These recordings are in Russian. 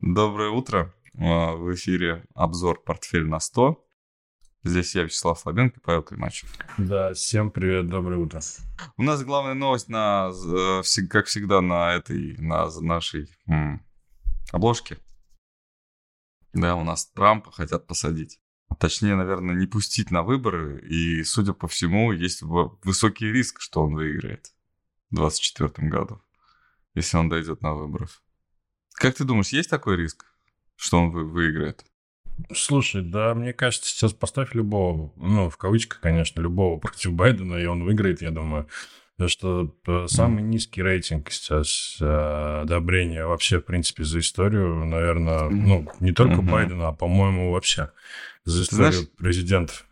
Доброе утро. В эфире обзор «Портфель на 100». Здесь я, Вячеслав Слабенко, Павел Климачев. Да, всем привет, доброе утро. У нас главная новость, как всегда, на нашей обложке. Да, у нас Трампа хотят посадить. Точнее, наверное, не пустить на выборы. И, судя по всему, есть высокий риск, что он выиграет в 2024 году, если он дойдет на выборы. Как ты думаешь, есть такой риск, что он выиграет? Слушай, да, мне кажется, сейчас поставь любого, в кавычках, конечно, любого против Байдена, и он выиграет, я думаю. Потому что самый низкий рейтинг сейчас одобрения вообще, в принципе, за историю, наверное, не только Байдена, а, по-моему, вообще за историю президентов.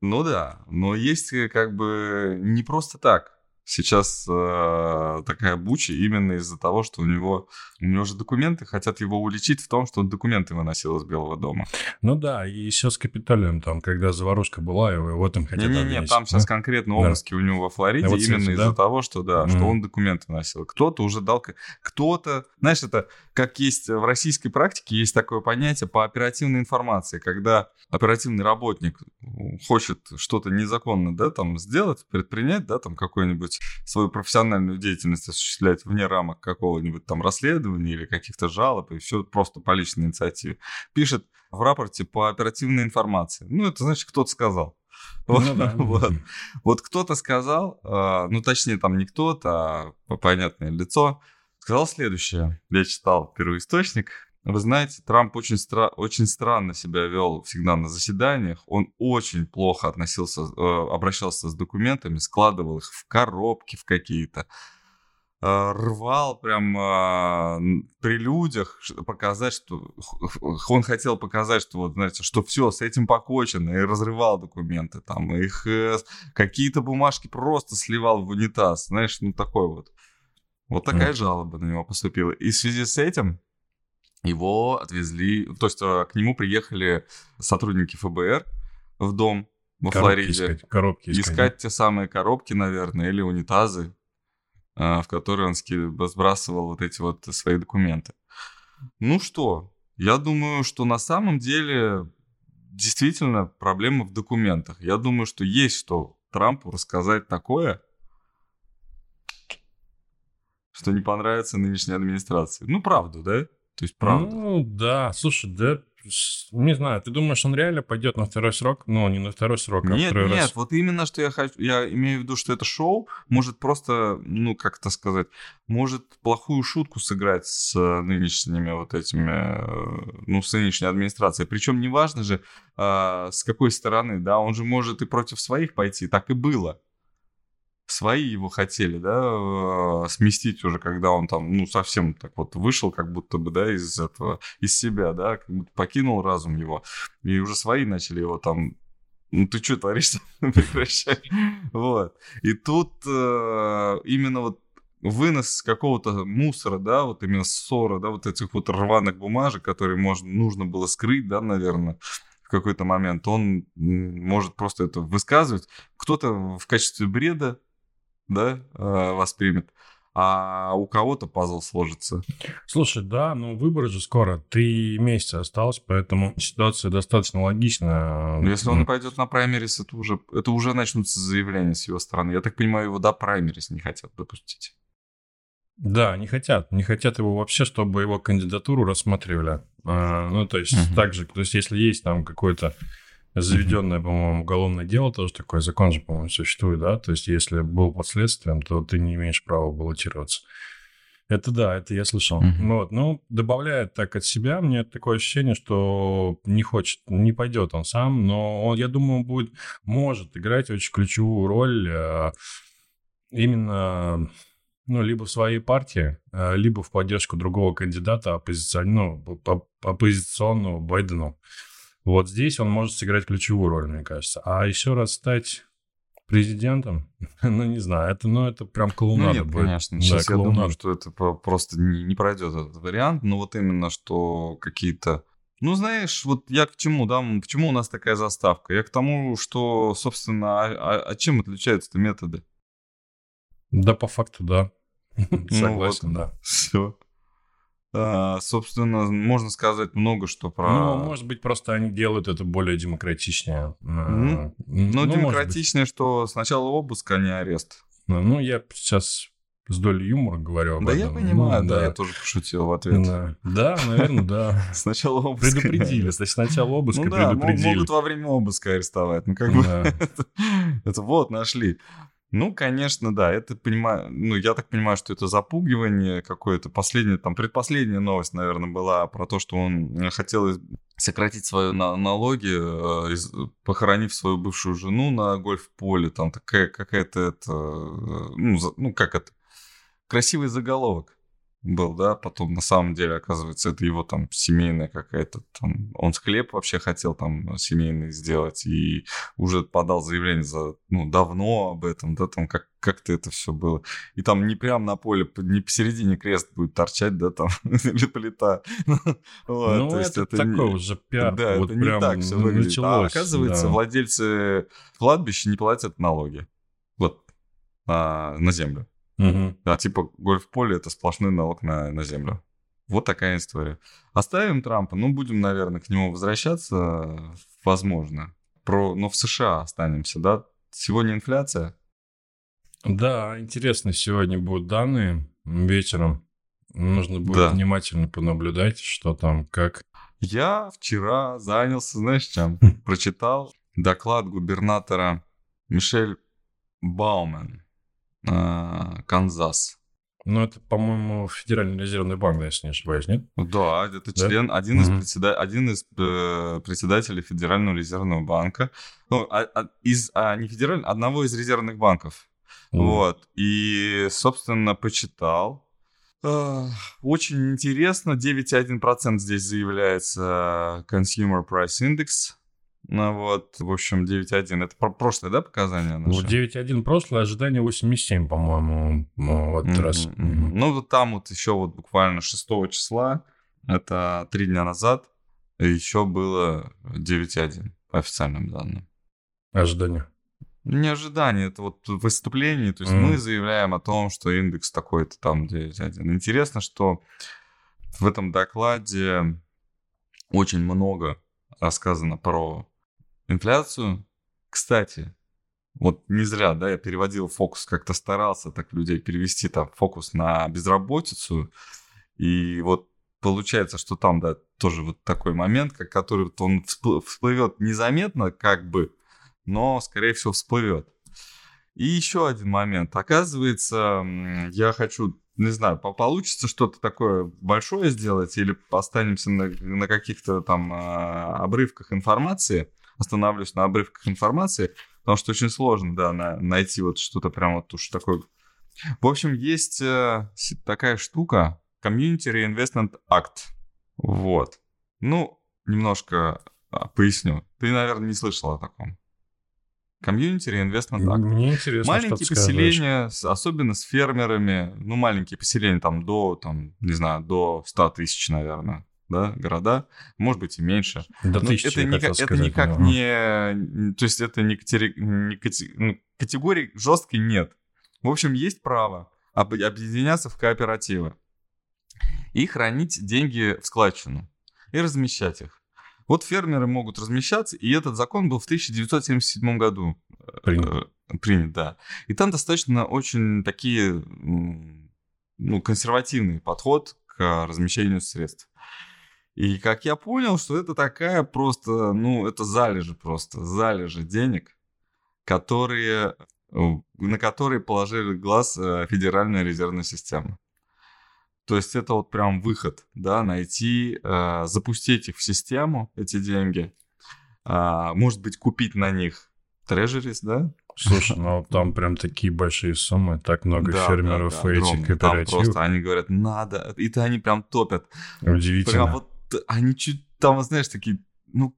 Ну да, но есть как бы не просто так. Сейчас такая буча именно из-за того, что у него же документы, хотят его уличить в том, что он документы выносил из Белого дома. Ну да, и сейчас с Капитолием, там, когда заварушка была, его там хотят обвинить. Не-не-не, там сейчас конкретно обыски у него во Флориде, вот именно из-за того, что, что он документы выносил. Кто-то уже дал... Знаешь, это как есть в российской практике, есть такое понятие по оперативной информации, когда оперативный работник хочет что-то незаконно, сделать, предпринять, какой-нибудь свою профессиональную деятельность осуществлять вне рамок какого-нибудь там расследования или каких-то жалоб, и все просто по личной инициативе. Пишет в рапорте по оперативной информации. Это значит, кто-то сказал. Вот кто-то сказал, точнее, там не кто-то, а понятное лицо, сказал следующее. Я читал первоисточник. Вы знаете, Трамп очень странно себя вел всегда на заседаниях. Он очень плохо обращался с документами, складывал их в коробки в какие-то. Рвал прям при людях показать, что он хотел показать, что что все с этим покончено, и разрывал документы там, их какие-то бумажки просто сливал в унитаз, такой вот. Вот такая жалоба на него поступила. И в связи с этим его отвезли, то есть к нему приехали сотрудники ФБР в дом во Флориде. Искать те самые коробки, наверное, или унитазы, в которые он сбрасывал эти свои документы. Я думаю, что на самом деле действительно проблема в документах. Я думаю, что есть что Трампу рассказать такое, что не понравится нынешней администрации. Правду, да? То есть, правда. Слушай, не знаю, ты думаешь, он реально пойдет на второй срок? Не на второй срок, а второй раз. Нет, вот именно, что я хочу, я имею в виду, что это шоу может просто, может плохую шутку сыграть с нынешними с нынешней администрацией. Причем неважно же, с какой стороны, он же может и против своих пойти, так и было. Свои его хотели, сместить уже, когда он там, совсем так вот вышел, как будто бы, из себя, как будто покинул разум его. И уже свои начали его там, ты что творишь-то, прекращай. Вот. И тут именно вынос какого-то мусора, именно ссора, этих рваных бумажек, которые нужно было скрыть, наверное, в какой-то момент, он может просто это высказывать. Кто-то в качестве бреда, воспримет, а у кого-то пазл сложится. Слушай, выборы же скоро, 3 месяца осталось, поэтому ситуация достаточно логичная. Но если он пойдет на праймерис, это уже начнутся заявления с его стороны. Я так понимаю, его до праймерис не хотят допустить. Да, не хотят его вообще, чтобы его кандидатуру рассматривали. Если есть там какое-то заведенное, по-моему, уголовное дело, тоже такое, закон же, по-моему, существует, то есть если был под следствием, то ты не имеешь права баллотироваться. Это я слышал. Добавляет так от себя, мне такое ощущение, что не пойдет он сам, но он, я думаю, может играть очень ключевую роль именно... либо в своей партии, либо в поддержку другого кандидата оппозиционного Байдену. Вот здесь он может сыграть ключевую роль, мне кажется. А еще раз стать президентом, не знаю, это прям клоунада будет. Конечно. Сейчас я думаю, что это просто не пройдет этот вариант, но именно, что какие-то... я к чему, почему у нас такая заставка? Я к тому, что, собственно, а чем отличаются-то методы? Да, по факту, да. Согласен, да. Все. Собственно, можно сказать много что про... Ну, может быть, просто они делают это более демократичнее. Ну, демократичнее, что сначала обыск, а не арест. Ну, я сейчас с долей юмора говорю об этом. Да, я понимаю, да, я тоже пошутил в ответ. Да, наверное, да. Сначала обыск. Предупредили, значит, сначала обыска предупредили. Ну да, могут во время обыска арестовать, ну как бы это вот нашли. Ну, конечно, да, это понимаю. Ну, я так понимаю, что это запугивание какое-то. Последняя, там, предпоследняя новость, наверное, была про то, что он хотел сократить свои налоги, похоронив свою бывшую жену на гольф-поле. Там такая какая-то это. Ну, как это? Красивый заголовок был, да. Потом, на самом деле, оказывается, это его там семейная какая-то там. Он склеп вообще хотел там семейный сделать и уже подал заявление за давно об этом, да, там как-то это все было. И там не прям на поле, не посередине крест будет торчать, да, там, или плита. Ну, это такой уже пиар. Да, это не так все выглядит. А оказывается, владельцы кладбища не платят налоги. Вот. На землю. Угу. А типа гольф-поле — это сплошной налог на землю. Вот такая история. Оставим Трампа, ну, будем, наверное, к нему возвращаться, возможно. Но в США останемся, да? Сегодня инфляция? Да, интересно, сегодня будут данные вечером. Нужно будет внимательно понаблюдать, что там, как. Я вчера занялся, знаешь, чем? Прочитал доклад губернатора Мишель Баумен. Канзас. Ну, это, по-моему, Федеральный резервный банк, если не ошибаюсь, нет? Да, это член, один из председателей Федерального резервного банка. Ну, не федерального, одного из резервных банков. Вот. И, собственно, почитал. Очень интересно. 9,1% здесь заявляется Consumer Price Index. Ну вот, в общем, 9,1. Это прошлое, да, показание наше? 9,1 прошлое, ожидание 8,7, по-моему, вот раз. Ну, вот там вот еще вот буквально 6 числа, это 3 дня назад, еще было 9,1 по официальным данным. Ожидание? Не ожидание, это вот выступление. То есть мы заявляем о том, что индекс такой-то там 9,1. Интересно, что в этом докладе очень много рассказано про инфляцию. Кстати, вот не зря, да, я переводил фокус, как-то старался так людей перевести там фокус на безработицу. И вот получается, что там, да, тоже вот такой момент, который вот он всплывет незаметно, как бы, но, скорее всего, всплывет. И еще один момент. Оказывается, я хочу, не знаю, получится что-то такое большое сделать или останемся на каких-то там обрывках информации. Останавливаюсь на обрывках информации, потому что очень сложно, да, найти вот что-то прям вот уж такое. В общем, есть такая штука, Community Reinvestment Act. Вот. Ну, немножко поясню. Ты, наверное, не слышал о таком. Community Reinvestment Act. Мне интересно, маленькие поселения, особенно с фермерами, ну, маленькие поселения до 100 тысяч, наверное, да, города, может быть, и меньше. До тысячи, то есть это не категории жесткой нет. В общем, есть право объединяться в кооперативы и хранить деньги в складчину и размещать их. Вот фермеры могут размещаться, и этот закон был в 1977 году принят, да. И там достаточно очень такие, консервативный подход к размещению средств. И как я понял, что это такая просто, это залежи денег, на которые положили глаз Федеральная резервная система. То есть это вот прям выход, да, найти, запустить их в систему, эти деньги, может быть, купить на них трежерис, да? Слушай, там прям такие большие суммы, так много фермеров и этих кооперативов. Там просто они говорят, надо, и то они прям топят. Удивительно. Прям вот они чуть там, знаешь, такие,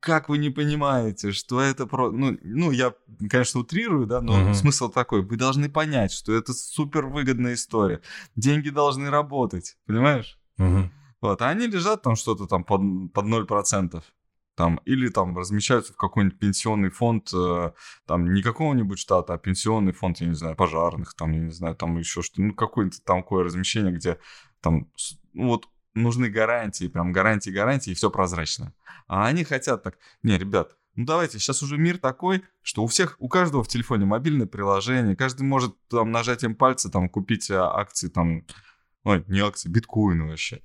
как вы не понимаете, что это просто... Я, конечно, утрирую, да, но смысл такой. Вы должны понять, что это супервыгодная история. Деньги должны работать, понимаешь? Вот, а они лежат там что-то там под 0%. Там, или там размещаются в какой-нибудь пенсионный фонд, там не какого-нибудь штата, а пенсионный фонд, я не знаю, пожарных, там, я не знаю, там еще что-то, какое-то там такое размещение, где там вот нужны гарантии, прям гарантии, и все прозрачно. А они хотят так, не, ребят, ну давайте, сейчас уже мир такой, что у всех, у каждого в телефоне мобильное приложение, каждый может там нажатием пальца там купить акции там, ой, не акции, биткоин вообще.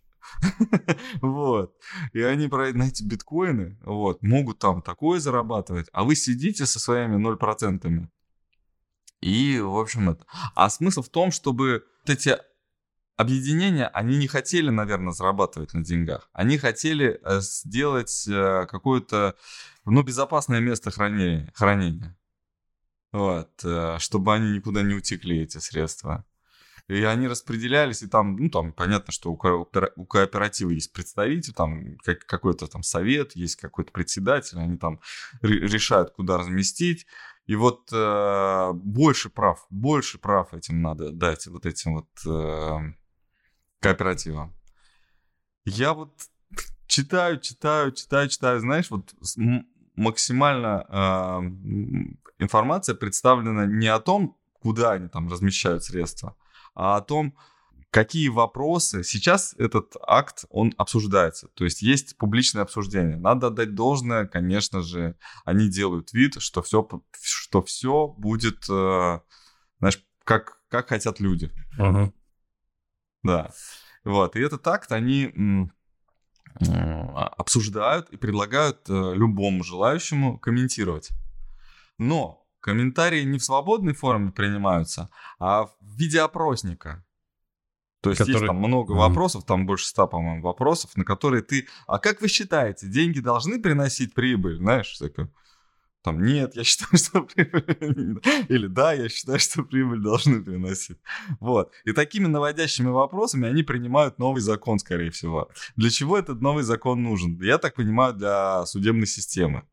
Вот. И они на эти биткоины вот, могут там такое зарабатывать, а вы сидите со своими 0%. И, в общем, это... А смысл в том, чтобы вот эти объединения, они не хотели, наверное, зарабатывать на деньгах. Они хотели сделать какое-то, ну, безопасное место хранения. Вот. Чтобы они никуда не утекли, эти средства. И они распределялись, и там, ну, там, понятно, что у кооператива есть представитель, там, какой-то там совет, есть какой-то председатель, они там решают, куда разместить. И вот больше прав этим надо дать, вот этим вот кооперативам. Я вот читаю, знаешь, вот максимально информация представлена не о том, куда они там размещают средства, а о том, какие вопросы. Сейчас этот акт, он обсуждается. То есть есть публичное обсуждение. Надо отдать должное, конечно же. Они делают вид, что все будет, знаешь, как хотят люди. Uh-huh. Да. Вот. И этот акт они обсуждают и предлагают любому желающему комментировать. Но комментарии не в свободной форме принимаются, а в виде опросника. То есть есть там много вопросов, там больше 100, по-моему, вопросов, на которые ты... А как вы считаете, деньги должны приносить прибыль? Знаешь, такое... Там, нет, я считаю, что прибыль... Или да, я считаю, что прибыль должны приносить. Вот. И такими наводящими вопросами они принимают новый закон, скорее всего. Для чего этот новый закон нужен? Я так понимаю, для судебной системы.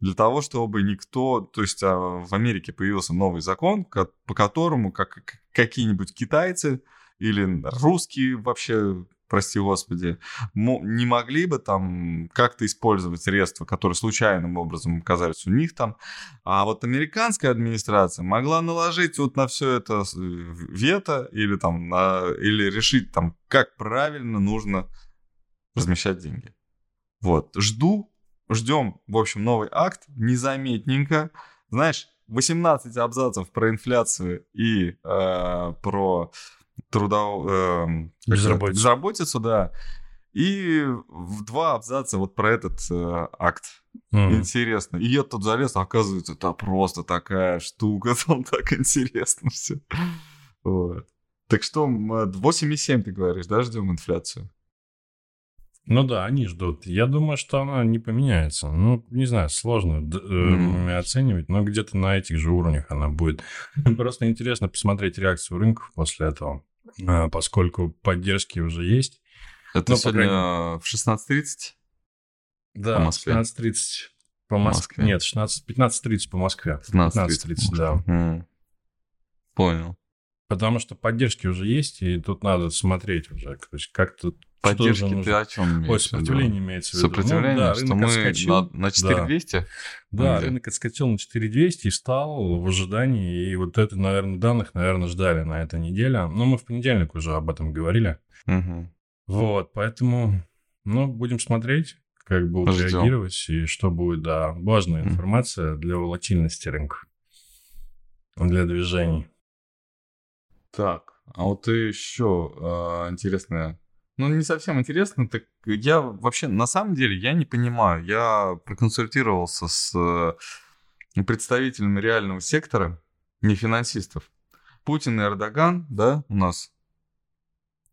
Для того, чтобы никто... То есть в Америке появился новый закон, по которому какие-нибудь китайцы или русские вообще, прости господи, не могли бы там как-то использовать средства, которые случайным образом оказались у них там. А вот американская администрация могла наложить вот на все это вето или, там, или решить, там, как правильно нужно размещать деньги. Вот, Ждем, в общем, новый акт, незаметненько. Знаешь, 18 абзацев про инфляцию и про безработицу, да. И в 2 абзаца вот про этот акт. Mm-hmm. Интересно. И я тут залез, оказывается, это просто такая штука, там так интересно все. Вот. Так что 8,7, ты говоришь, да, ждем инфляцию? Ну да, они ждут. Я думаю, что она не поменяется. Ну, не знаю, сложно оценивать, но где-то на этих же уровнях она будет. Просто интересно посмотреть реакцию рынков после этого, поскольку поддержки уже есть. Это сегодня в 16:30? Да, в 16:30 по Москве. Нет, 15:30 по Москве. 15:30, да. Понял. Потому что поддержки уже есть, и тут надо смотреть уже, то есть как-то... Поддержки ты о чем имеешь? Ой, сопротивление имеется в виду. Сопротивление, ну, да, что мы отскочил, на 4200? Да, рынок отскочил на 4200 и встал в ожидании. И вот это, наверное, данных ждали на этой неделе. Но мы в понедельник уже об этом говорили. Угу. Вот, поэтому, ну, будем смотреть, как будут реагировать и что будет, да. Важная информация для волатильности рынка, для движений. Так, а вот еще интересное... Ну, не совсем интересно. Так я вообще, на самом деле, я не понимаю. Я проконсультировался с представителями реального сектора, не финансистов. Путин и Эрдоган, да, у нас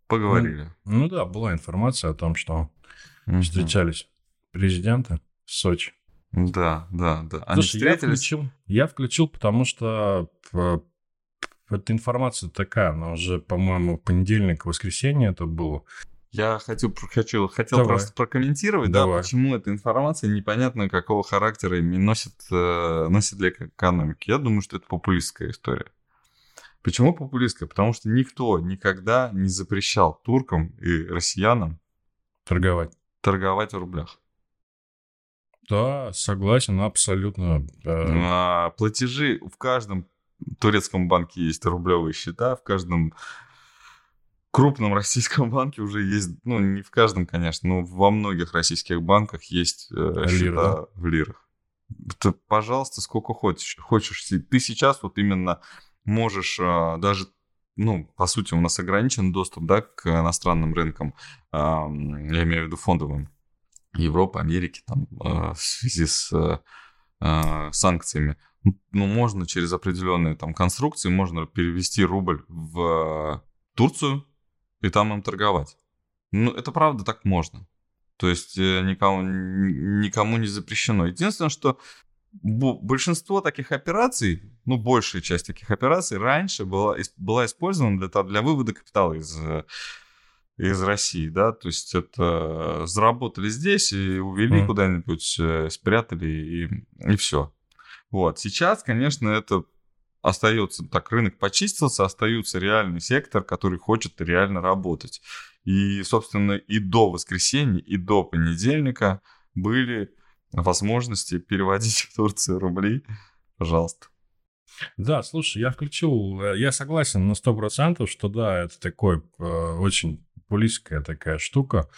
поговорили. Ну да, была информация о том, что встречались президенты в Сочи. Да. Они встретились. Я включил, потому что... Эта информация такая, она уже, по-моему, понедельник, воскресенье это было. Я хотел просто прокомментировать, да, почему эта информация непонятно какого характера носит для экономики. Я думаю, что это популистская история. Почему популистская? Потому что никто никогда не запрещал туркам и россиянам торговать в рублях. Да, согласен, абсолютно. Платежи в каждом турецком банке есть рублевые счета, в каждом крупном российском банке уже есть, ну, не в каждом, конечно, но во многих российских банках есть счета в лирах. Ты, пожалуйста, сколько хочешь. Ты сейчас вот именно можешь даже, ну, по сути, у нас ограничен доступ, да, к иностранным рынкам, я имею в виду фондовым, Европы, Америки, там, в связи с санкциями. Ну, можно через определенные там конструкции, можно перевести рубль в Турцию и там им торговать. Ну, это правда, так можно. То есть никому не запрещено. Единственное, что большинство таких операций, ну, большая часть таких операций раньше была использована для вывода капитала из России, да, то есть это заработали здесь и увели куда-нибудь, спрятали и все. Вот, сейчас, конечно, это остается, так, рынок почистился, остается реальный сектор, который хочет реально работать. И, собственно, и до воскресенья, и до понедельника были возможности переводить в Турцию рубли, пожалуйста. Да, слушай, я включил, я согласен на 100%, что да, это такой очень популистская такая штука,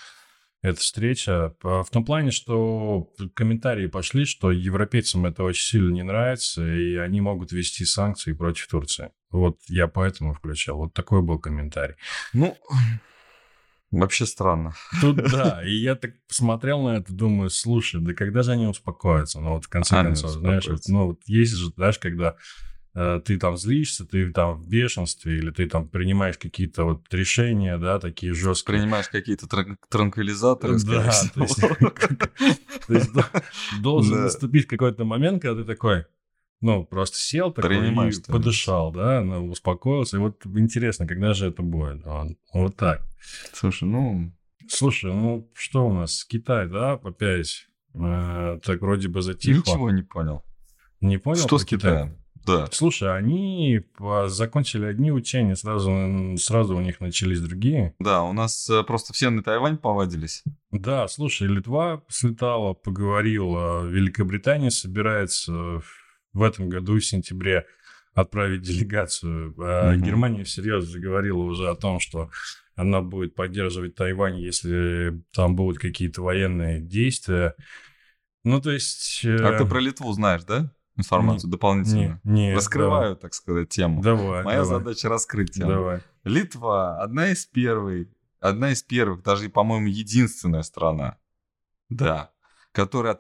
эта встреча, в том плане, что комментарии пошли, что европейцам это очень сильно не нравится, и они могут ввести санкции против Турции. Вот я поэтому включал, вот такой был комментарий. Ну, вообще странно. Тут да, и я так посмотрел на это, думаю, слушай, да когда же они успокоятся? Ну вот в конце концов, знаешь, вот, ну вот есть же, знаешь, когда... ты там злишься, ты там в бешенстве, или ты там принимаешь какие-то вот решения, да, такие жесткие. Принимаешь какие-то транквилизаторы, скорее всего. То есть должен наступить какой-то момент, когда ты такой, ну, просто сел, такой, подышал, да, успокоился. И вот интересно, когда же это будет? Вот так. Слушай, ну, что у нас? Китай, да, опять? Так вроде бы затихло. Ничего не понял. Не понял? Что с Китаем? Да. Слушай, они закончили одни учения, сразу у них начались другие. Да, у нас просто все на Тайвань повадились. Да, слушай, Литва слетала, поговорила. Великобритания собирается в этом году, в сентябре, отправить делегацию. Германия всерьез заговорила уже о том, что она будет поддерживать Тайвань, если там будут какие-то военные действия. Ну, то есть... А ты про Литву знаешь, да? Информацию дополнительную. Раскрываю, так сказать, тему. Моя задача раскрыть тему. Литва одна из первых, даже, по-моему, единственная страна, да, которая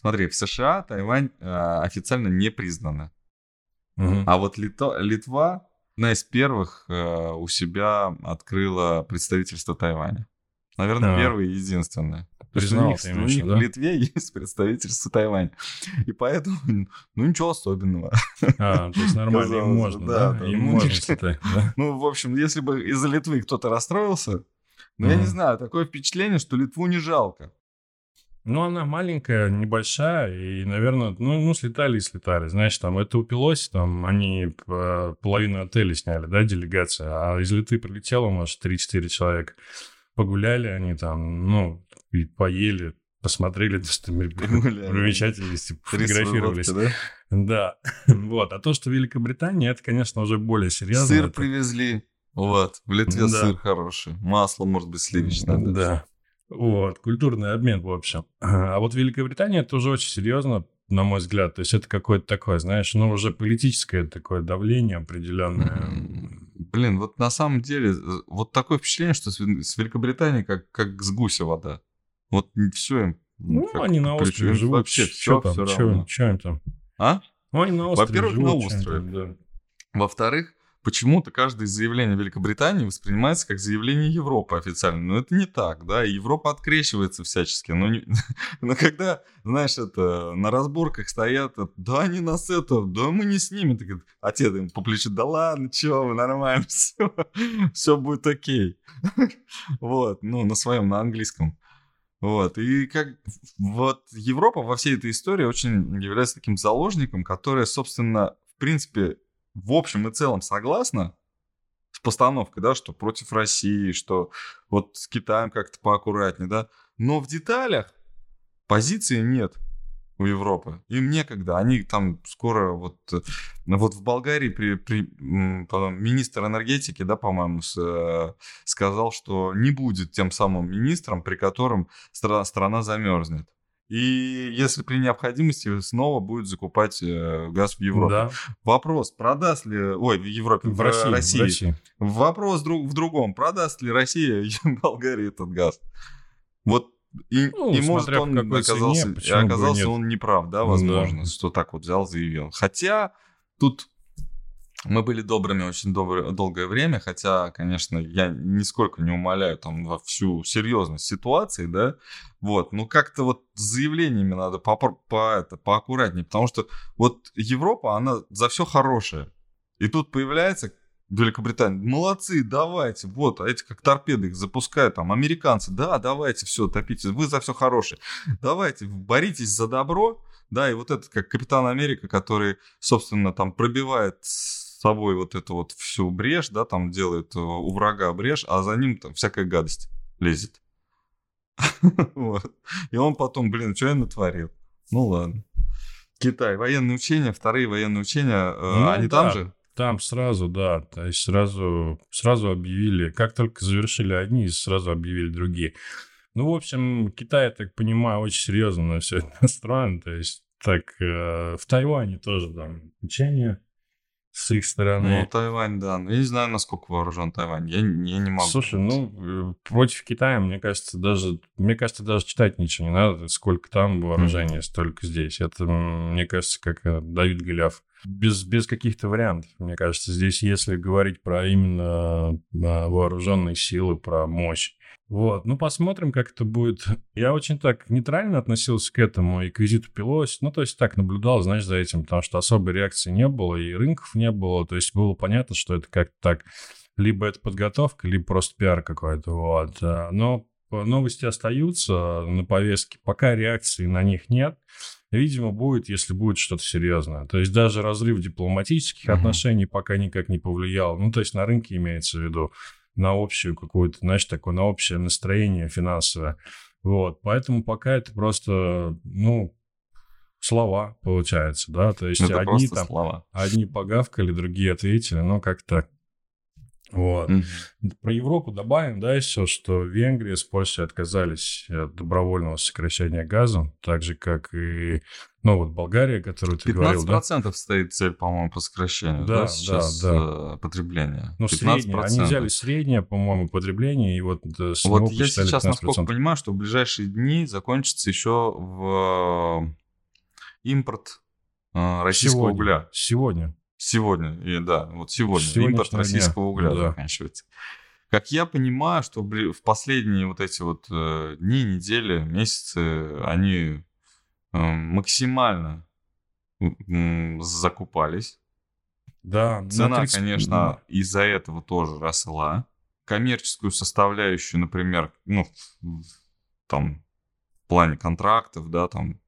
смотри, в США Тайвань официально не признана. А вот Литва одна из первых у себя открыла представительство Тайваня. Наверное, первая и единственная. У них в Литве есть представительство Тайваня. И поэтому, ну, ничего особенного. То есть нормально, им можно, да? Им можно. Ну, в общем, если бы из-за Литвы кто-то расстроился, ну, я не знаю, такое впечатление, что Литву не жалко. Ну, она маленькая, небольшая, и, наверное, ну, слетали и слетали. Знаешь, там, это у Пелоси, там, они половину отеля сняли, да, делегация, а из Литвы прилетело, может, 3-4 человека. Погуляли они там, ну, и поели, посмотрели достопримечательности, фотографировались. Водки, да? Да, вот. А то, что Великобритания, это, конечно, уже более серьезно. Сыр это... привезли, вот, в Литве сыр хороший, масло, может быть, сливочное. Да, вот, культурный обмен, в общем. А вот Великобритания, это уже очень серьезно, на мой взгляд. То есть это какое-то такое, знаешь, ну, уже политическое такое давление определенное. Блин, вот на самом деле, вот такое впечатление, что с Великобританией как с гуся вода. Вот все им... Ну, они на острове живут. Вообще все там, что им там? А? Ну, они на острове. Во-первых, живут, на острове. Да. Во-вторых, почему-то каждое из заявлений Великобритании воспринимается как заявление Европы официально. Но это не так, да, и Европа открещивается всячески. Но когда, знаешь, это на разборках стоят, да они нас это, да мы не с ними. Так, а те им по плечу, да ладно, чего вы, нормально, все будет окей. Вот, ну, на своем, на английском. Вот, и как вот Европа во всей этой истории очень является таким заложником, который, собственно, в принципе... в общем и целом согласна с постановкой, да, что против России, что вот с Китаем как-то поаккуратнее, да, но в деталях позиции нет. у Европы. Им некогда. Они там скоро вот в Болгарии министр энергетики, да, по-моему, сказал, что не будет тем самым министром, при котором страна замерзнет. И если при необходимости снова будет закупать газ в Европе. Да. Вопрос, продаст ли... Ой, в Европе, в России. Вопрос в другом. Продаст ли Россия Болгарии этот газ? Вот и может, он оказался он неправ, да, возможно, да. Что так вот взял, заявил. Хотя тут... Мы были добрыми очень долгое время, хотя, конечно, я нисколько не умаляю там во всю серьезность ситуации, да, вот, но как-то вот с заявлениями надо поаккуратнее, потому что вот Европа, она за все хорошее, и тут появляется Великобритания, молодцы, давайте, вот, а эти как торпеды их запускают, там, американцы, да, давайте, все, топите, вы за все хорошее, давайте, боритесь за добро, да, и вот этот как Капитан Америка, который, собственно, там пробивает с собой вот эту вот всю брешь, да, там делает у врага брешь, а за ним там всякая гадость лезет. И он потом, что я натворил? Ну ладно. Китай, военные учения, вторые военные учения, они там же? Там сразу, да, то есть сразу объявили, как только завершили одни, сразу объявили другие. Ну, в общем, Китай, я так понимаю, очень серьезно на все это настроен. То есть, так, в Тайване тоже там учения с их стороны. Ну, Тайвань, да. Я не знаю, насколько вооружен Тайвань. Я не могу. Слушай, против Китая, мне кажется, даже читать ничего не надо. Сколько там вооружения, столько здесь. Это, мне кажется, как Давид Голиаф. Без каких-то вариантов, мне кажется. Здесь, если говорить про именно вооруженные силы, про мощь. Вот, посмотрим, как это будет. Я очень так нейтрально относился к этому и к визиту Пелоси. То есть так наблюдал, знаешь, за этим, потому что особой реакции не было и рынков не было. То есть было понятно, что это как-то так. Либо это подготовка, либо просто пиар какой-то. Вот. Но новости остаются на повестке. Пока реакции на них нет. Видимо, будет, если будет что-то серьезное. То есть даже разрыв дипломатических отношений пока никак не повлиял. То есть на рынке имеется в виду. На общую какую-то, знаешь, такое, на общее настроение финансовое. Вот, поэтому пока это просто, слова, получается, да, то есть это одни там, слова. Одни погавкали, другие ответили, как-то так. Вот. Про Европу добавим, да, еще, что Венгрия с Польшей отказались от добровольного сокращения газа, так же, как и, Болгария, которую ты говорил, да? 15% стоит цель, по-моему, по сокращению, да, сейчас потребления. 15%. Среднее, они взяли среднее, по-моему, потребление, и с него посчитали 15%. Я сейчас, насколько понимаю, что в ближайшие дни закончится еще в импорт российского угля. Сегодня, сегодня импорт российского угля заканчивается. Как я понимаю, что в последние вот эти вот дни, недели, месяцы, они максимально закупались. Да. Цена, конечно, из-за этого тоже росла. Коммерческую составляющую, например, там, в плане контрактов, да, там,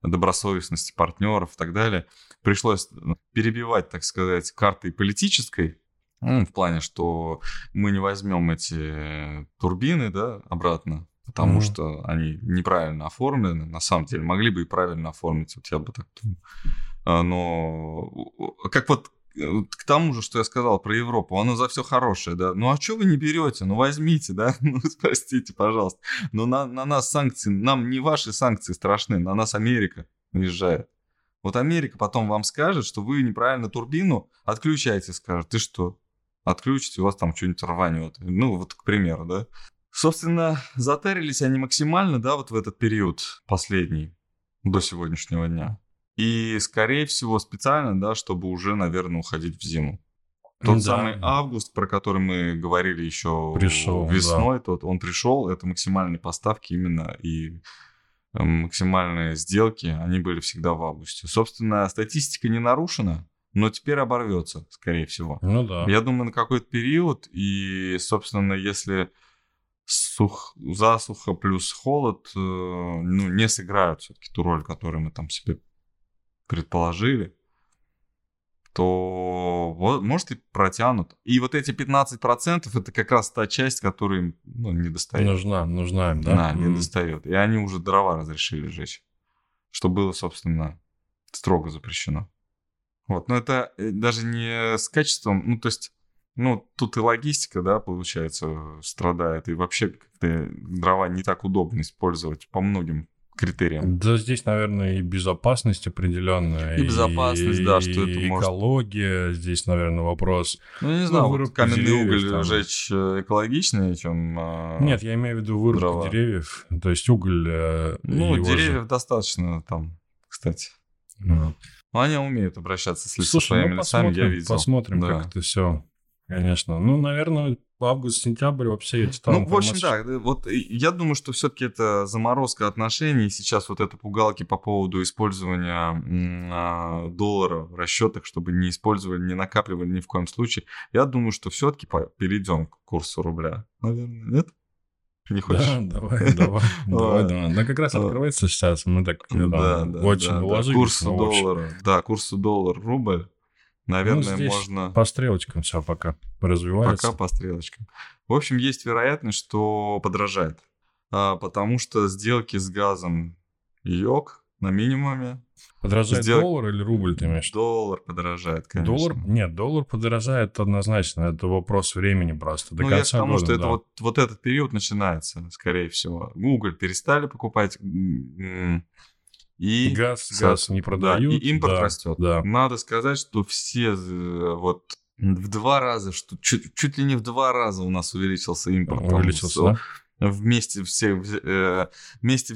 добросовестности партнеров и так далее, пришлось перебивать, так сказать, картой политической, в плане, что мы не возьмем эти турбины, да, обратно, потому что они неправильно оформлены, на самом деле могли бы и правильно оформить, вот я бы так думал. Но как к тому же, что я сказал про Европу, оно за все хорошее, да. А что вы не берете? Возьмите, да. Простите, пожалуйста. На нас санкции, нам не ваши санкции страшны, на нас Америка наезжает. Вот Америка потом вам скажет, что вы неправильно турбину отключаете, скажет. И что? Отключите, у вас там что-нибудь рванет. К примеру, да. Собственно, затарились они максимально, да, вот в этот период последний, до сегодняшнего дня. И, скорее всего, специально, да, чтобы уже, наверное, уходить в зиму. Тот самый август, про который мы говорили еще весной, тот он пришел. Это максимальные поставки именно и максимальные сделки, они были всегда в августе. Собственно, статистика не нарушена, но теперь оборвется, скорее всего. Я думаю, на какой-то период. И, собственно, если засуха плюс холод, не сыграют все-таки ту роль, которую мы там себе предположили, то, может, и протянут. И вот эти 15% это как раз та часть, которая им не достает. Нужна им, да? Да, не достает. И они уже дрова разрешили жечь. что было, собственно, строго запрещено. Вот, но это даже не с качеством, ну, то есть, ну, тут и логистика, да, получается, страдает, и вообще как-то дрова не так удобно использовать по многим критериям. Да, здесь, наверное, и безопасность определенная. И безопасность, и, да, что это может... экология, здесь, наверное, вопрос... Ну, не знаю, вот каменный уголь там жечь экологичнее, чем... Нет, я имею в виду вырубку дрова. Деревьев, то есть уголь... Ну, деревьев достаточно там, кстати. Вот. Ну, они умеют обращаться с лесом своими лесами, я видел. Посмотрим, да, как это все, конечно. Ну, наверное, август-сентябрь вообще эти там... Ну, в общем, да, вот я думаю, что все-таки это заморозка отношений. Сейчас вот это пугалки по поводу использования доллара в расчетах, чтобы не использовали, не накапливали ни в коем случае. Я думаю, что все-таки перейдем к курсу рубля, наверное, нет? Не хочешь? Да, давай. Да, как раз открывается сейчас. Мы так очень уложились. Курсу доллара, рубль. Наверное, ну, можно... по стрелочкам все пока развивается. Пока по стрелочкам. В общем, есть вероятность, что подорожает. Потому что сделки с газом йог на минимуме. Подорожает доллар или рубль, ты имеешь? Доллар подорожает, конечно. Доллар подорожает однозначно. Это вопрос времени просто. До конца года, что это вот этот период начинается, скорее всего. Google перестали покупать... И газ не продают. Да, и импорт растет. Да. Надо сказать, что все вот в два раза, что чуть ли не в два раза у нас увеличился импорт. Вместе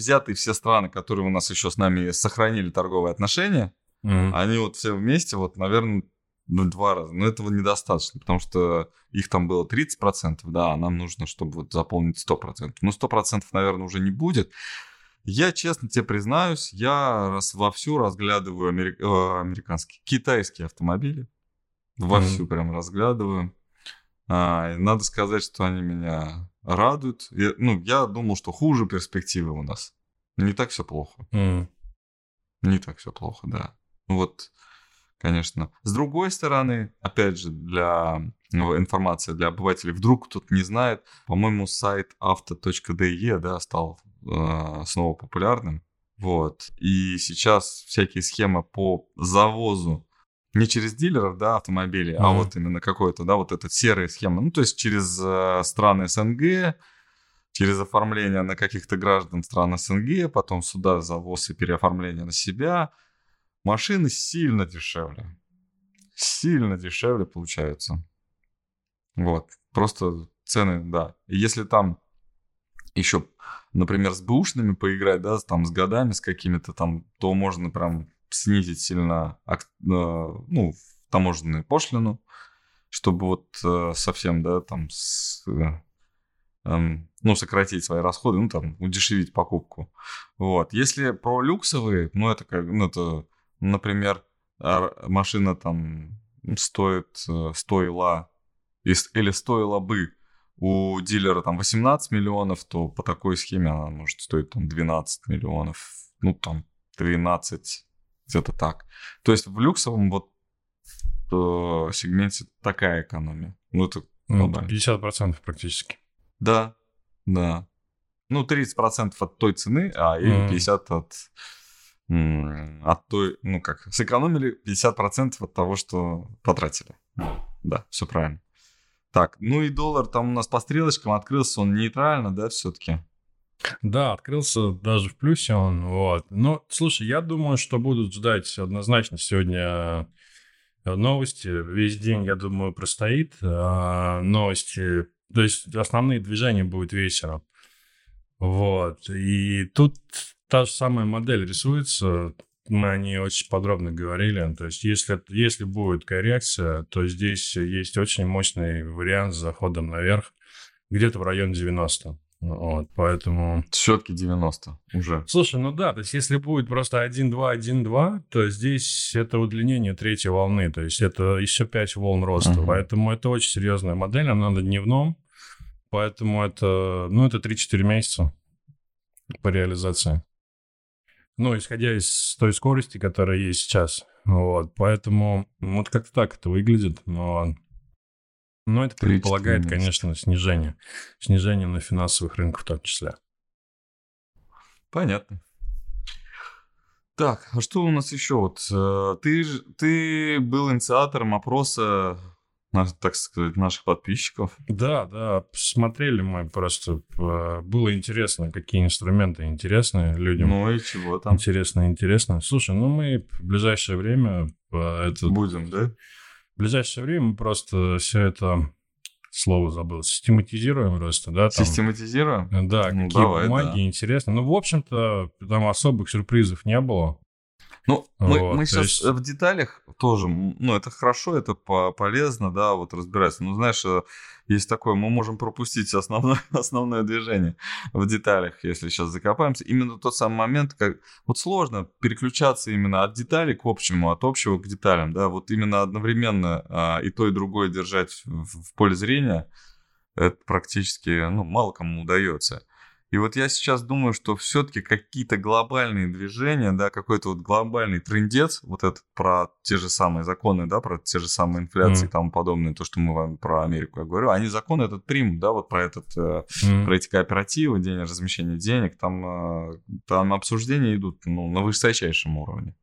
взятые все страны, которые у нас еще с нами сохранили торговые отношения, они вот все вместе, вот, наверное, в два раза. Но этого недостаточно, потому что их там было 30%, да, а нам нужно, чтобы вот заполнить 100%. Но 100%, наверное, уже не будет. Я, честно тебе признаюсь, я вовсю разглядываю американские, китайские автомобили. Вовсю прям разглядываю. Надо сказать, что они меня радуют. Я думал, что хуже перспективы у нас. Не так все плохо. Не так все плохо, да. Вот, конечно. С другой стороны, опять же, информация для обывателей. Вдруг кто-то не знает. По-моему, сайт auto.de, да, стал... снова популярным. Вот. И сейчас всякие схемы по завозу не через дилеров, да, автомобилей, а вот именно какой-то, да, вот эта серая схема. Ну, то есть через страны СНГ, через оформление на каких-то граждан стран СНГ, потом сюда завоз и переоформление на себя. Машины сильно дешевле. Сильно дешевле получаются. Вот. Просто цены, да. И если там еще, например, с бэушными поиграть, да, там, с годами, с какими-то там, то можно прям снизить сильно, ну, таможенную пошлину, чтобы вот совсем, да, там, ну, сократить свои расходы, ну, там, удешевить покупку. Вот. Если про люксовые, ну, это, как, ну, это, например, машина там стоила бы у дилера там 18 миллионов, то по такой схеме она может стоить там 12 миллионов, ну там 13, где-то так. То есть в люксовом вот сегменте такая экономия. Ну это 50% практически. Да, да. Ну 30% от той цены, а и 50% от той, ну как, сэкономили 50% от того, что потратили. Да, все правильно. Так, ну и доллар там у нас по стрелочкам открылся, он нейтрально, да, все-таки? Да, открылся даже в плюсе он, вот. Но, слушай, я думаю, что будут ждать однозначно сегодня новости. Весь день, я думаю, простоит новости. То есть основные движения будут вечером. Вот, и тут та же самая модель рисуется. Мы о ней очень подробно говорили. То есть, если будет коррекция, то здесь есть очень мощный вариант с заходом наверх, где-то в район 90. Вот, поэтому... Все-таки 90 уже. Слушай, ну да, то есть, если будет просто 1-2-1-2, то здесь это удлинение третьей волны. То есть, это еще 5 волн роста. Поэтому это очень серьезная модель, она на дневном. Поэтому это 3-4 месяца по реализации. Ну, исходя из той скорости, которая есть сейчас. Вот, поэтому вот как-то так это выглядит. Но это предполагает, конечно, снижение. Снижение на финансовых рынках в том числе. Понятно. Так, а что у нас еще? Ты был инициатором опроса, так сказать, наших подписчиков. Да, смотрели мы просто. Было интересно, какие инструменты интересны людям. Ну и чего там? Интересно. Слушай, мы в ближайшее время... Будем, да? В ближайшее время мы просто все это... Слово забыл. Систематизируем просто, да? Там, систематизируем? Да, какие давай, бумаги интересные. В общем-то, там особых сюрпризов не было. Мы сейчас есть... в деталях тоже, это хорошо, это полезно, да, разбираться. Знаешь, есть такое, мы можем пропустить основное движение в деталях, если сейчас закопаемся. Именно тот самый момент, как сложно переключаться именно от деталей к общему, от общего к деталям, да, именно одновременно и то, и другое держать в поле зрения, это практически, мало кому удается. И я сейчас думаю, что все-таки какие-то глобальные движения, да, какой-то глобальный трындец, этот про те же самые законы, да, про те же самые инфляции и тому подобное, то, что мы вам про Америку я говорю, они закон этот примут, да, про эти кооперативы, размещение денег, там обсуждения идут, на высочайшем уровне.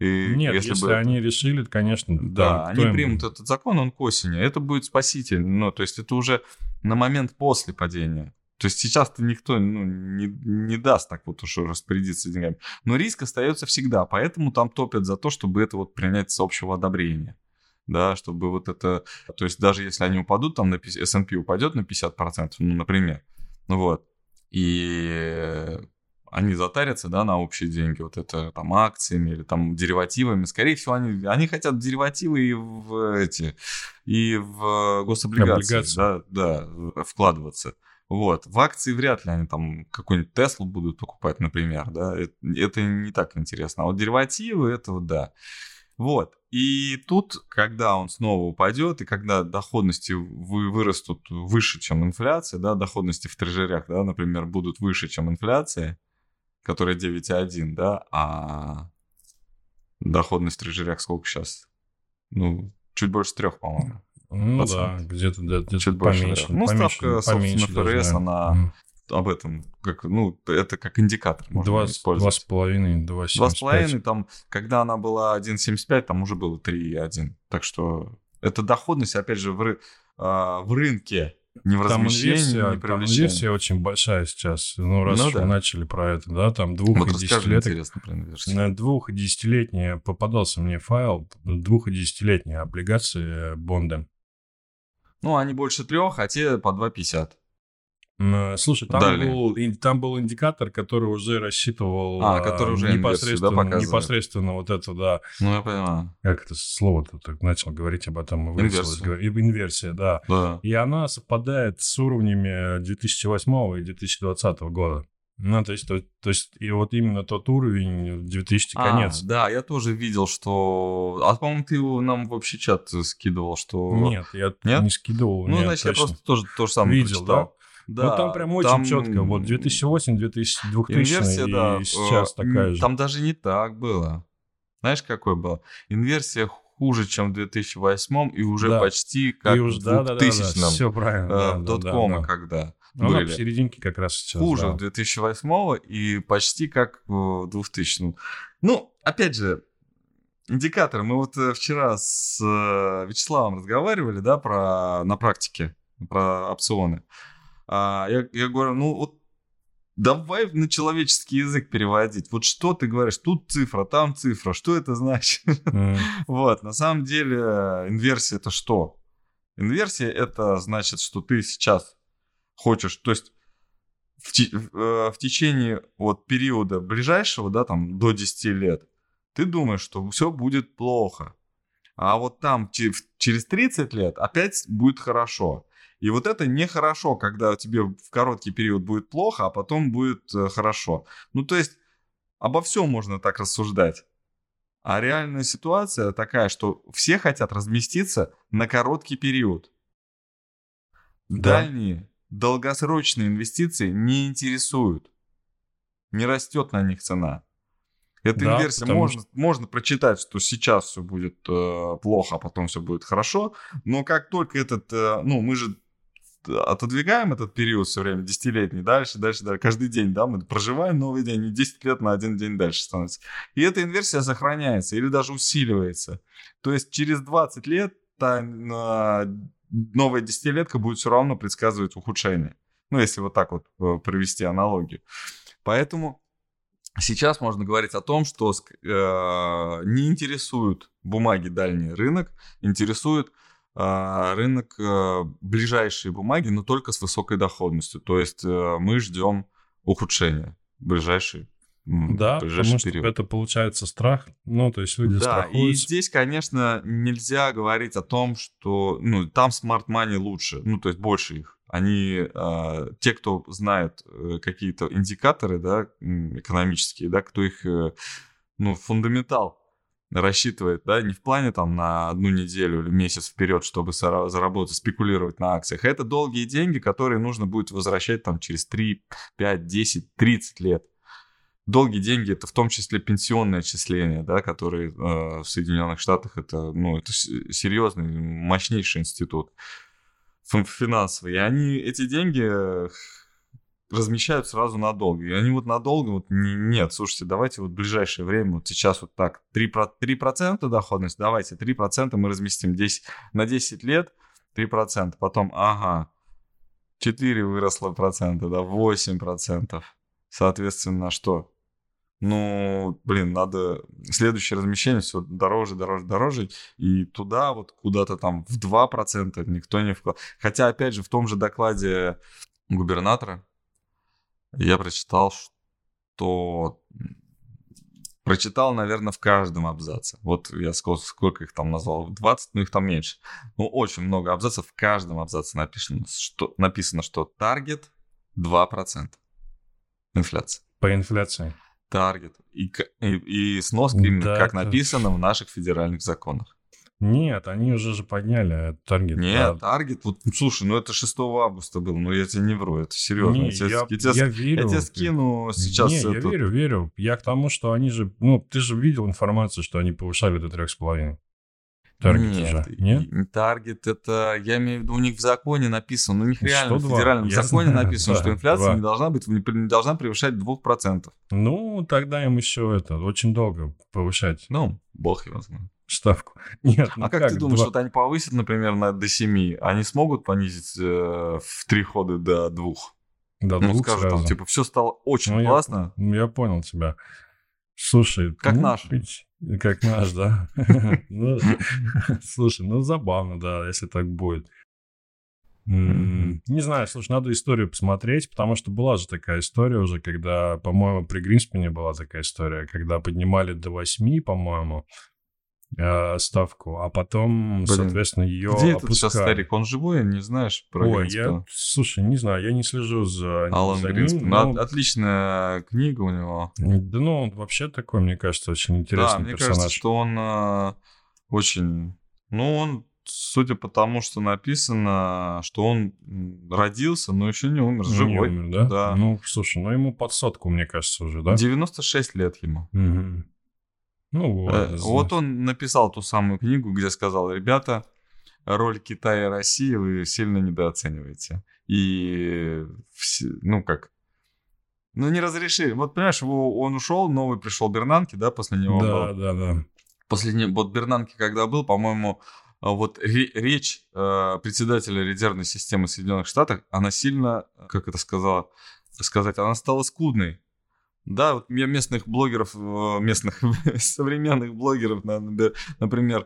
И нет, если они решили, конечно, да. Они примут этот закон, он к осени, это будет спаситель, это уже на момент после падения. То есть сейчас-то никто не даст так уж распорядиться деньгами. Но риск остается всегда, поэтому там топят за то, чтобы это принять с общего одобрения. Да, чтобы это... То есть даже если они упадут, там S&P упадет на 50%, например. И они затарятся, да, на общие деньги, акциями или деривативами. Скорее всего, они хотят деривативы и в гособлигации, да, вкладываться. В акции вряд ли они там какую-нибудь Tesla будут покупать, например, да, это не так интересно, а деривативы, это да. И тут, когда он снова упадет, и когда доходности вырастут выше, чем инфляция, да, доходности в трежерях, да, например, будут выше, чем инфляция, которая 9,1, да, а доходность в трежерях сколько сейчас? Чуть больше 3, по-моему. Процент. Да, где-то чуть поменьше, больше. Ставка, собственно, ФРС, она об этом, это как индикатор можно использовать. 2,5, 2,75. 2,5, когда она была 1,75, там уже было 3,1. Так что это доходность, опять же, в рынке, не в размещении, не привлечении. Там инверсия очень большая сейчас. Раз начали про это, да, там 2,10-летняя, попадался мне файл, 2,10-летние облигации бонды. Они больше 3, а те по 2,50. Слушай, там был индикатор, который уже рассчитывал который уже непосредственно это, да. Я понимаю. Как это слово-то начал говорить об этом? Инверсия, да. И она совпадает с уровнями 2008 и 2020 года. То есть и именно тот уровень 2000 конец. Да, я тоже видел, что... по-моему, ты его нам в общий чат скидывал, что... Нет, я не скидывал. Значит, я просто тоже то же самое видел, прочитал. Да? Там прям очень четко. 2008, 2000 инверсия, и сейчас такая же. Там даже не так было. Знаешь, какое было? Инверсия хуже, чем в 2008 и уже почти как в 2000-м. Все правильно. Доткома когда. Она в серединке как раз сейчас. Хуже 2008 и почти как в 2000-м. Опять же, индикаторы. Мы вчера с Вячеславом разговаривали, да, на практике, про опционы. Я говорю, давай на человеческий язык переводить. Что ты говоришь? Тут цифра, там цифра. Что это значит? На самом деле инверсия это что? Инверсия это значит, что ты сейчас хочешь, то есть в течение периода ближайшего, да, там до 10 лет, ты думаешь, что все будет плохо. А там через 30 лет опять будет хорошо. И это нехорошо, когда тебе в короткий период будет плохо, а потом будет хорошо. То есть обо всем можно так рассуждать. А реальная ситуация такая, что все хотят разместиться на короткий период. Да. Дальние долгосрочные инвестиции не интересуют. Не растет на них цена. Эта инверсия, можно прочитать, что сейчас все будет плохо, а потом все будет хорошо. Но как только мы же отодвигаем этот период все время, десятилетний, дальше, каждый день, да, мы проживаем новый день, и 10 лет на один день дальше становится. И эта инверсия сохраняется или даже усиливается. То есть через 20 лет новая десятилетка будет все равно предсказывать ухудшение. Ну, если вот так вот привести аналогию. Поэтому сейчас можно говорить о том, что не интересуют бумаги дальний рынок, интересуют рынок ближайшие бумаги, но только с высокой доходностью. То есть мы ждем ухудшения ближайший потому период. Что это получается страх. Ну, то есть люди страхуются. И здесь, конечно, нельзя говорить о том, что там smart money лучше, то есть больше их. Они, те, кто знает какие-то индикаторы, да, экономические, да, кто их, фундаментал рассчитывает, да, не в плане там на одну неделю или месяц вперед, чтобы заработать, спекулировать на акциях. Это долгие деньги, которые нужно будет возвращать там через 3, 5, 10, 30 лет. Долгие деньги — это в том числе пенсионные отчисления, да, которые в Соединенных Штатах это серьезный, мощнейший институт финансовый. И они эти деньги размещают сразу надолго. И они надолго, слушайте, давайте в ближайшее время, сейчас так, 3% доходность, давайте 3% мы разместим на 10 лет, 3%, потом, 4 выросло процента, 8%. Соответственно, что? Надо следующее размещение все дороже, и туда куда-то там в 2% никто не вкладывает. Хотя, опять же, в том же докладе губернатора я прочитал, что... Прочитал, наверное, в каждом абзаце. Я сколько их там назвал? 20, но их там меньше. Очень много абзацев. В каждом абзаце написано, что таргет 2% инфляции. По инфляции. Таргет. И сноска именно как написано в наших федеральных законах. Нет, они уже же подняли таргет. Нет, таргет, слушай, это 6 августа было, я тебе не вру, это серьезно. Не, я верю. Я тебе скину сейчас. Не, я верю. Я к тому, что они же, ты же видел информацию, что они повышали до 3,5. Таргет уже, нет? Таргет, это, я имею в виду, у них в законе написано, у них реально в федеральном законе написано, что инфляция не должна превышать 2%. Тогда им еще очень долго повышать. Бог его знает. Ставку. Нет, как ты думаешь, что они повысят, например, до 7, они смогут понизить в 3 хода до 2? До 2 скажут, сразу. Все стало очень классно. Я понял тебя. Слушай. Как наш. Как наш, да. Слушай, забавно, да, если так будет. Не знаю, слушай, надо историю посмотреть, потому что была же такая история уже, когда, по-моему, при Гринспене была такая история, когда поднимали до 8, по-моему, ставку, а потом, соответственно, ее опускали. Где этот сейчас старик? Он живой? Не знаешь про Гринспена? Слушай, не знаю, я не слежу за Гринспеном. Отличная книга у него. Да, он вообще такой, мне кажется, очень интересный персонаж. Мне кажется, что он очень... он, судя по тому, что написано, что он родился, но еще не умер, живой. Не умер, да? Слушай, ему под 100, мне кажется, уже, да? 96 лет ему. Угу. Он написал ту самую книгу, где сказал: ребята, роль Китая и России вы сильно недооцениваете. И не разрешили. Понимаешь, он ушел, новый пришел Бернанке, да, после него был. Да. После него, Бернанке, когда был, по-моему, речь председателя резервной системы Соединенных Штатов, она сильно, как это сказать, она стала скудной. Да, я местных современных блогеров, например,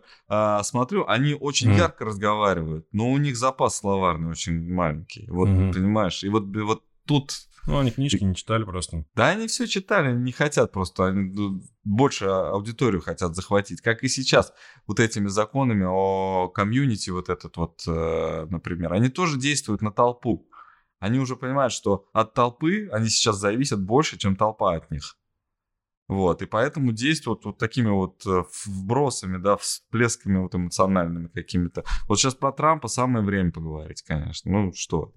смотрю, они очень ярко разговаривают, но у них запас словарный очень маленький, понимаешь, и вот тут... они книжки не читали просто. Да, они все читали, не хотят просто, они больше аудиторию хотят захватить, как и сейчас этими законами о комьюнити, например, они тоже действуют на толпу. Они уже понимают, что от толпы они сейчас зависят больше, чем толпа от них. И поэтому действуют такими вбросами, да, всплесками эмоциональными какими-то. Сейчас про Трампа самое время поговорить, конечно. Что?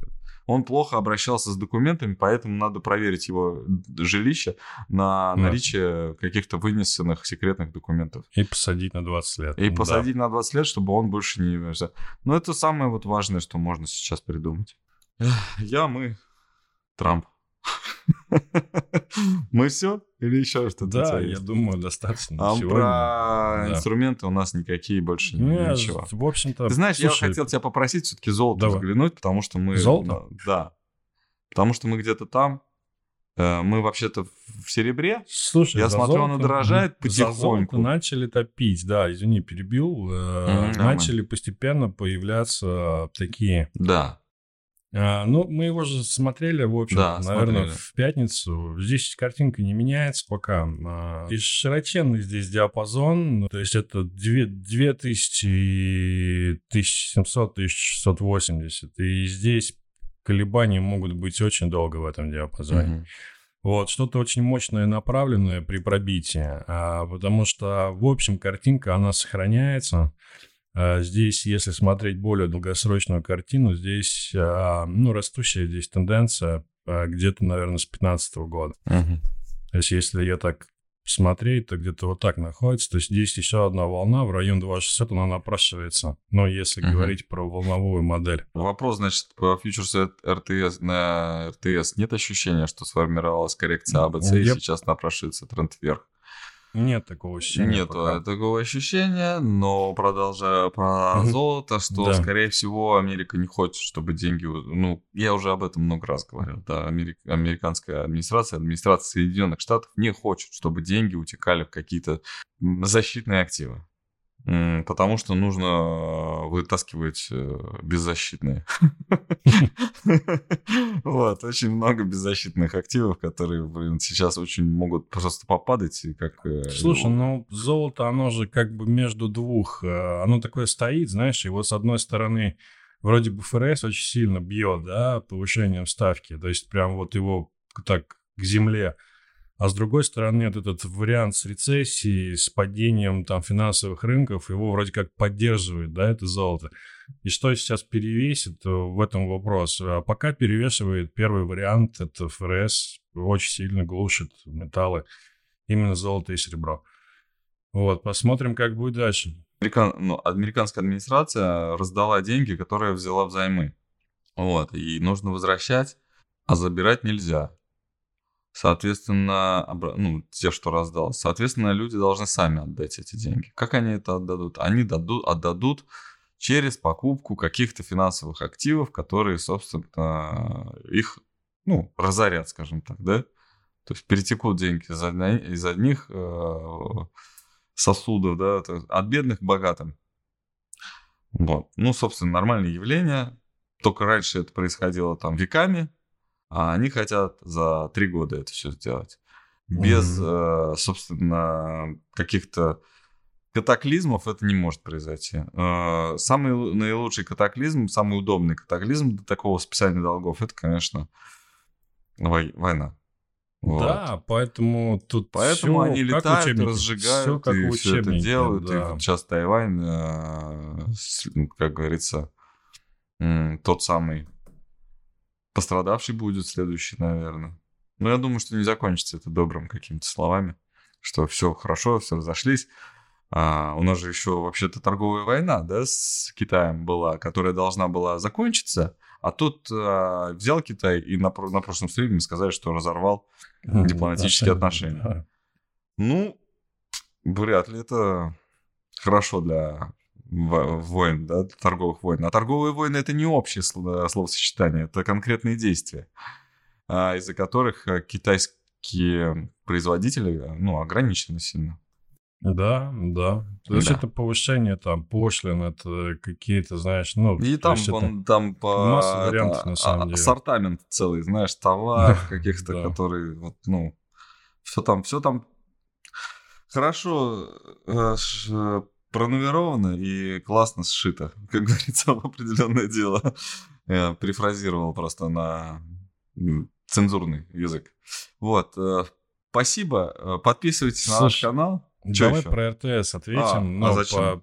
Он плохо обращался с документами, поэтому надо проверить его жилище на наличие каких-то вынесенных секретных документов. И посадить на 20 лет. И посадить на 20 лет, чтобы он больше не... это самое важное, что можно сейчас придумать. Мы Трамп. Мы все или еще что-то? Да, я думаю, достаточно. А про инструменты у нас никакие больше ничего. В общем-то, ты знаешь, я хотел тебя попросить все-таки золото взглянуть, потому что мы... Золото? Да. Потому что мы где-то там. Мы вообще-то в серебре. Слушай, я смотрю, золото, оно дорожает потихоньку. За золото начали топить, да, извини, перебил. Начали постепенно появляться такие... Да. Мы его же смотрели, в общем, да, наверное, смотрели в пятницу. Здесь картинка не меняется пока. И широченный здесь диапазон, то есть это 2000, 1700, 1680. И здесь колебания могут быть очень долго в этом диапазоне. Вот, что-то очень мощное направленное при пробитии, потому что, в общем, картинка, она сохраняется. Здесь, если смотреть более долгосрочную картину, здесь растущая здесь тенденция где-то, наверное, с 2015 года. То есть, если я так смотреть, то где-то вот так находится. То есть, здесь еще одна волна в район 2.60, она напрашивается. Но если говорить про волновую модель. Вопрос, значит, по фьючерсу РТС, на РТС нет ощущения, что сформировалась коррекция АБЦ и сейчас напрашивается тренд вверх? Нет такого ощущения. Нет такого ощущения, но продолжая про золото, что, скорее всего, Америка не хочет, чтобы деньги... Ну, я уже об этом много раз говорил. Да, американская администрация Соединенных Штатов не хочет, чтобы деньги утекали в какие-то защитные активы. Потому что нужно вытаскивать беззащитные. Вот, очень много беззащитных активов, которые, сейчас очень могут просто попадать. Слушай, золото, оно же как бы между двух. Оно такое стоит, знаешь, его с одной стороны вроде бы ФРС очень сильно бьет, да, повышением ставки. То есть прям вот его так к земле. А с другой стороны, вот этот вариант с рецессией, с падением там финансовых рынков, его вроде как поддерживает, да, это золото. И что сейчас перевесит в этом вопрос? Пока перевешивает первый вариант, это ФРС очень сильно глушит металлы, именно золото и серебро. Вот, посмотрим, как будет дальше. Американская администрация раздала деньги, которые взяла взаймы. Вот, и нужно возвращать, а забирать нельзя. Соответственно, те, что раздал, соответственно, люди должны сами отдать эти деньги. Как они это отдадут? Они отдадут через покупку каких-то финансовых активов, которые, собственно, их, разорят, скажем так, да? То есть перетекут деньги из одних сосудов, да, от бедных к богатым. Вот. Собственно, нормальное явление. Только раньше это происходило там веками. А они хотят за 3 года это все сделать. Без, собственно, каких-то катаклизмов это не может произойти. Самый наилучший катаклизм, самый удобный катаклизм для такого списания долгов, это, конечно, война. Вот. Да, поэтому тут поэтому все, они летают, учебники, разжигают, все, и все это делают. Да. И вот сейчас Тайвань, как говорится, тот самый... Пострадавший будет следующий, наверное. Но я думаю, что не закончится это добрым какими-то словами, что все хорошо, все разошлись. У нас же еще вообще-то торговая война, да, с Китаем была, которая должна была закончиться. А тут взял Китай и на прошлом стриме сказали, что разорвал дипломатические отношения. Да. Вряд ли это хорошо для... войн, да, торговых войн. А торговые войны — это не общее словосочетание, это конкретные действия, из-за которых китайские производители, ограничены сильно. Да. То есть это повышение там пошлин, это какие-то, знаешь, И там масса вариантов, на самом деле. Ассортамент целый, знаешь, товар каких-то, которые, все там хорошо пронумеровано и классно сшито, как говорится, в определенное дело. Я перефразировал просто на цензурный язык. Вот. Спасибо. Подписывайтесь на наш канал. Давай про РТС ответим,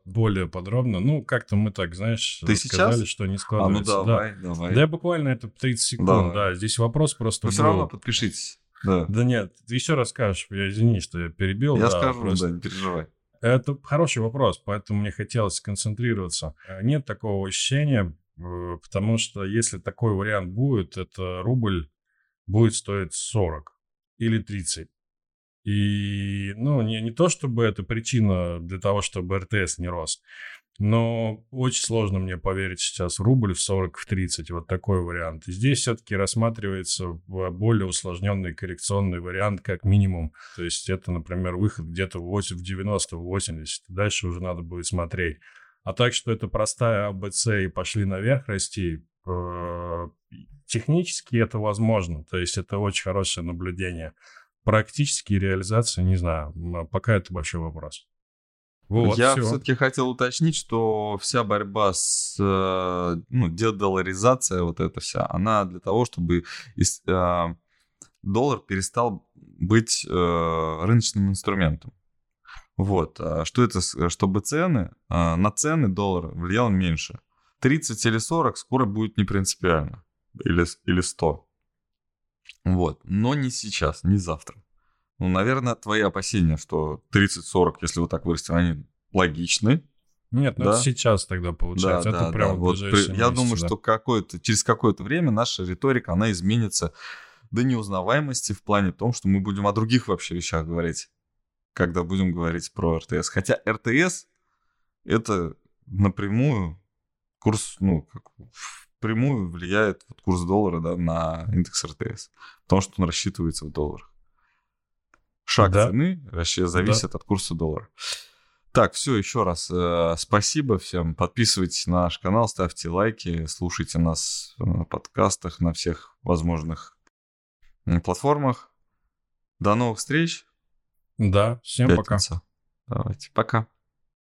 более подробно. Как-то мы так, знаешь, ты сказали, сейчас? Что не складывается. Давай. Да, буквально это 30 секунд. Давай. Да, здесь вопрос просто... Но все равно подпишитесь. Да нет, ты еще раз скажешь. Извини, что я перебил. Я скажу, просто... не переживай. Это хороший вопрос, поэтому мне хотелось сконцентрироваться. Нет такого ощущения Потому что если такой вариант будет, это рубль будет стоить 40 или 30. И, ну, не то чтобы это причина для того, чтобы РТС не рос, но очень сложно мне поверить сейчас в рубль в 40, в 30, вот такой вариант. И здесь все-таки рассматривается более усложненный коррекционный вариант как минимум. То есть это, например, выход где-то в 90, в 80, дальше уже надо будет смотреть. А так, что это простая АБЦ и пошли наверх расти, технически это возможно, то есть это очень хорошее наблюдение. Практически реализация, не знаю, пока это большой вопрос. Вот, я все-таки хотел уточнить, что вся борьба с дедолларизацией, вот эта вся, она для того, чтобы доллар перестал быть рыночным инструментом. Вот, что это, чтобы цены, на цены доллара влиял меньше. 30 или 40 скоро будет не принципиально, или 100. Вот, но не сейчас, не завтра. Ну, наверное, твои опасения, что 30-40, если вот так вырастет, они логичны. Нет, это сейчас тогда получается. Да, это прям вот я думаю, что через какое-то время наша риторика, она изменится до неузнаваемости в плане том, что мы будем о других вообще вещах говорить, когда будем говорить про РТС. Хотя РТС это напрямую курс, прямую влияет курс доллара на индекс РТС, потому что он рассчитывается в долларах. Шаг цены зависит от курса доллара. Так, все, еще раз спасибо всем. Подписывайтесь на наш канал, ставьте лайки, слушайте нас на подкастах, на всех возможных платформах. До новых встреч. Да, всем пока. Давайте, пока.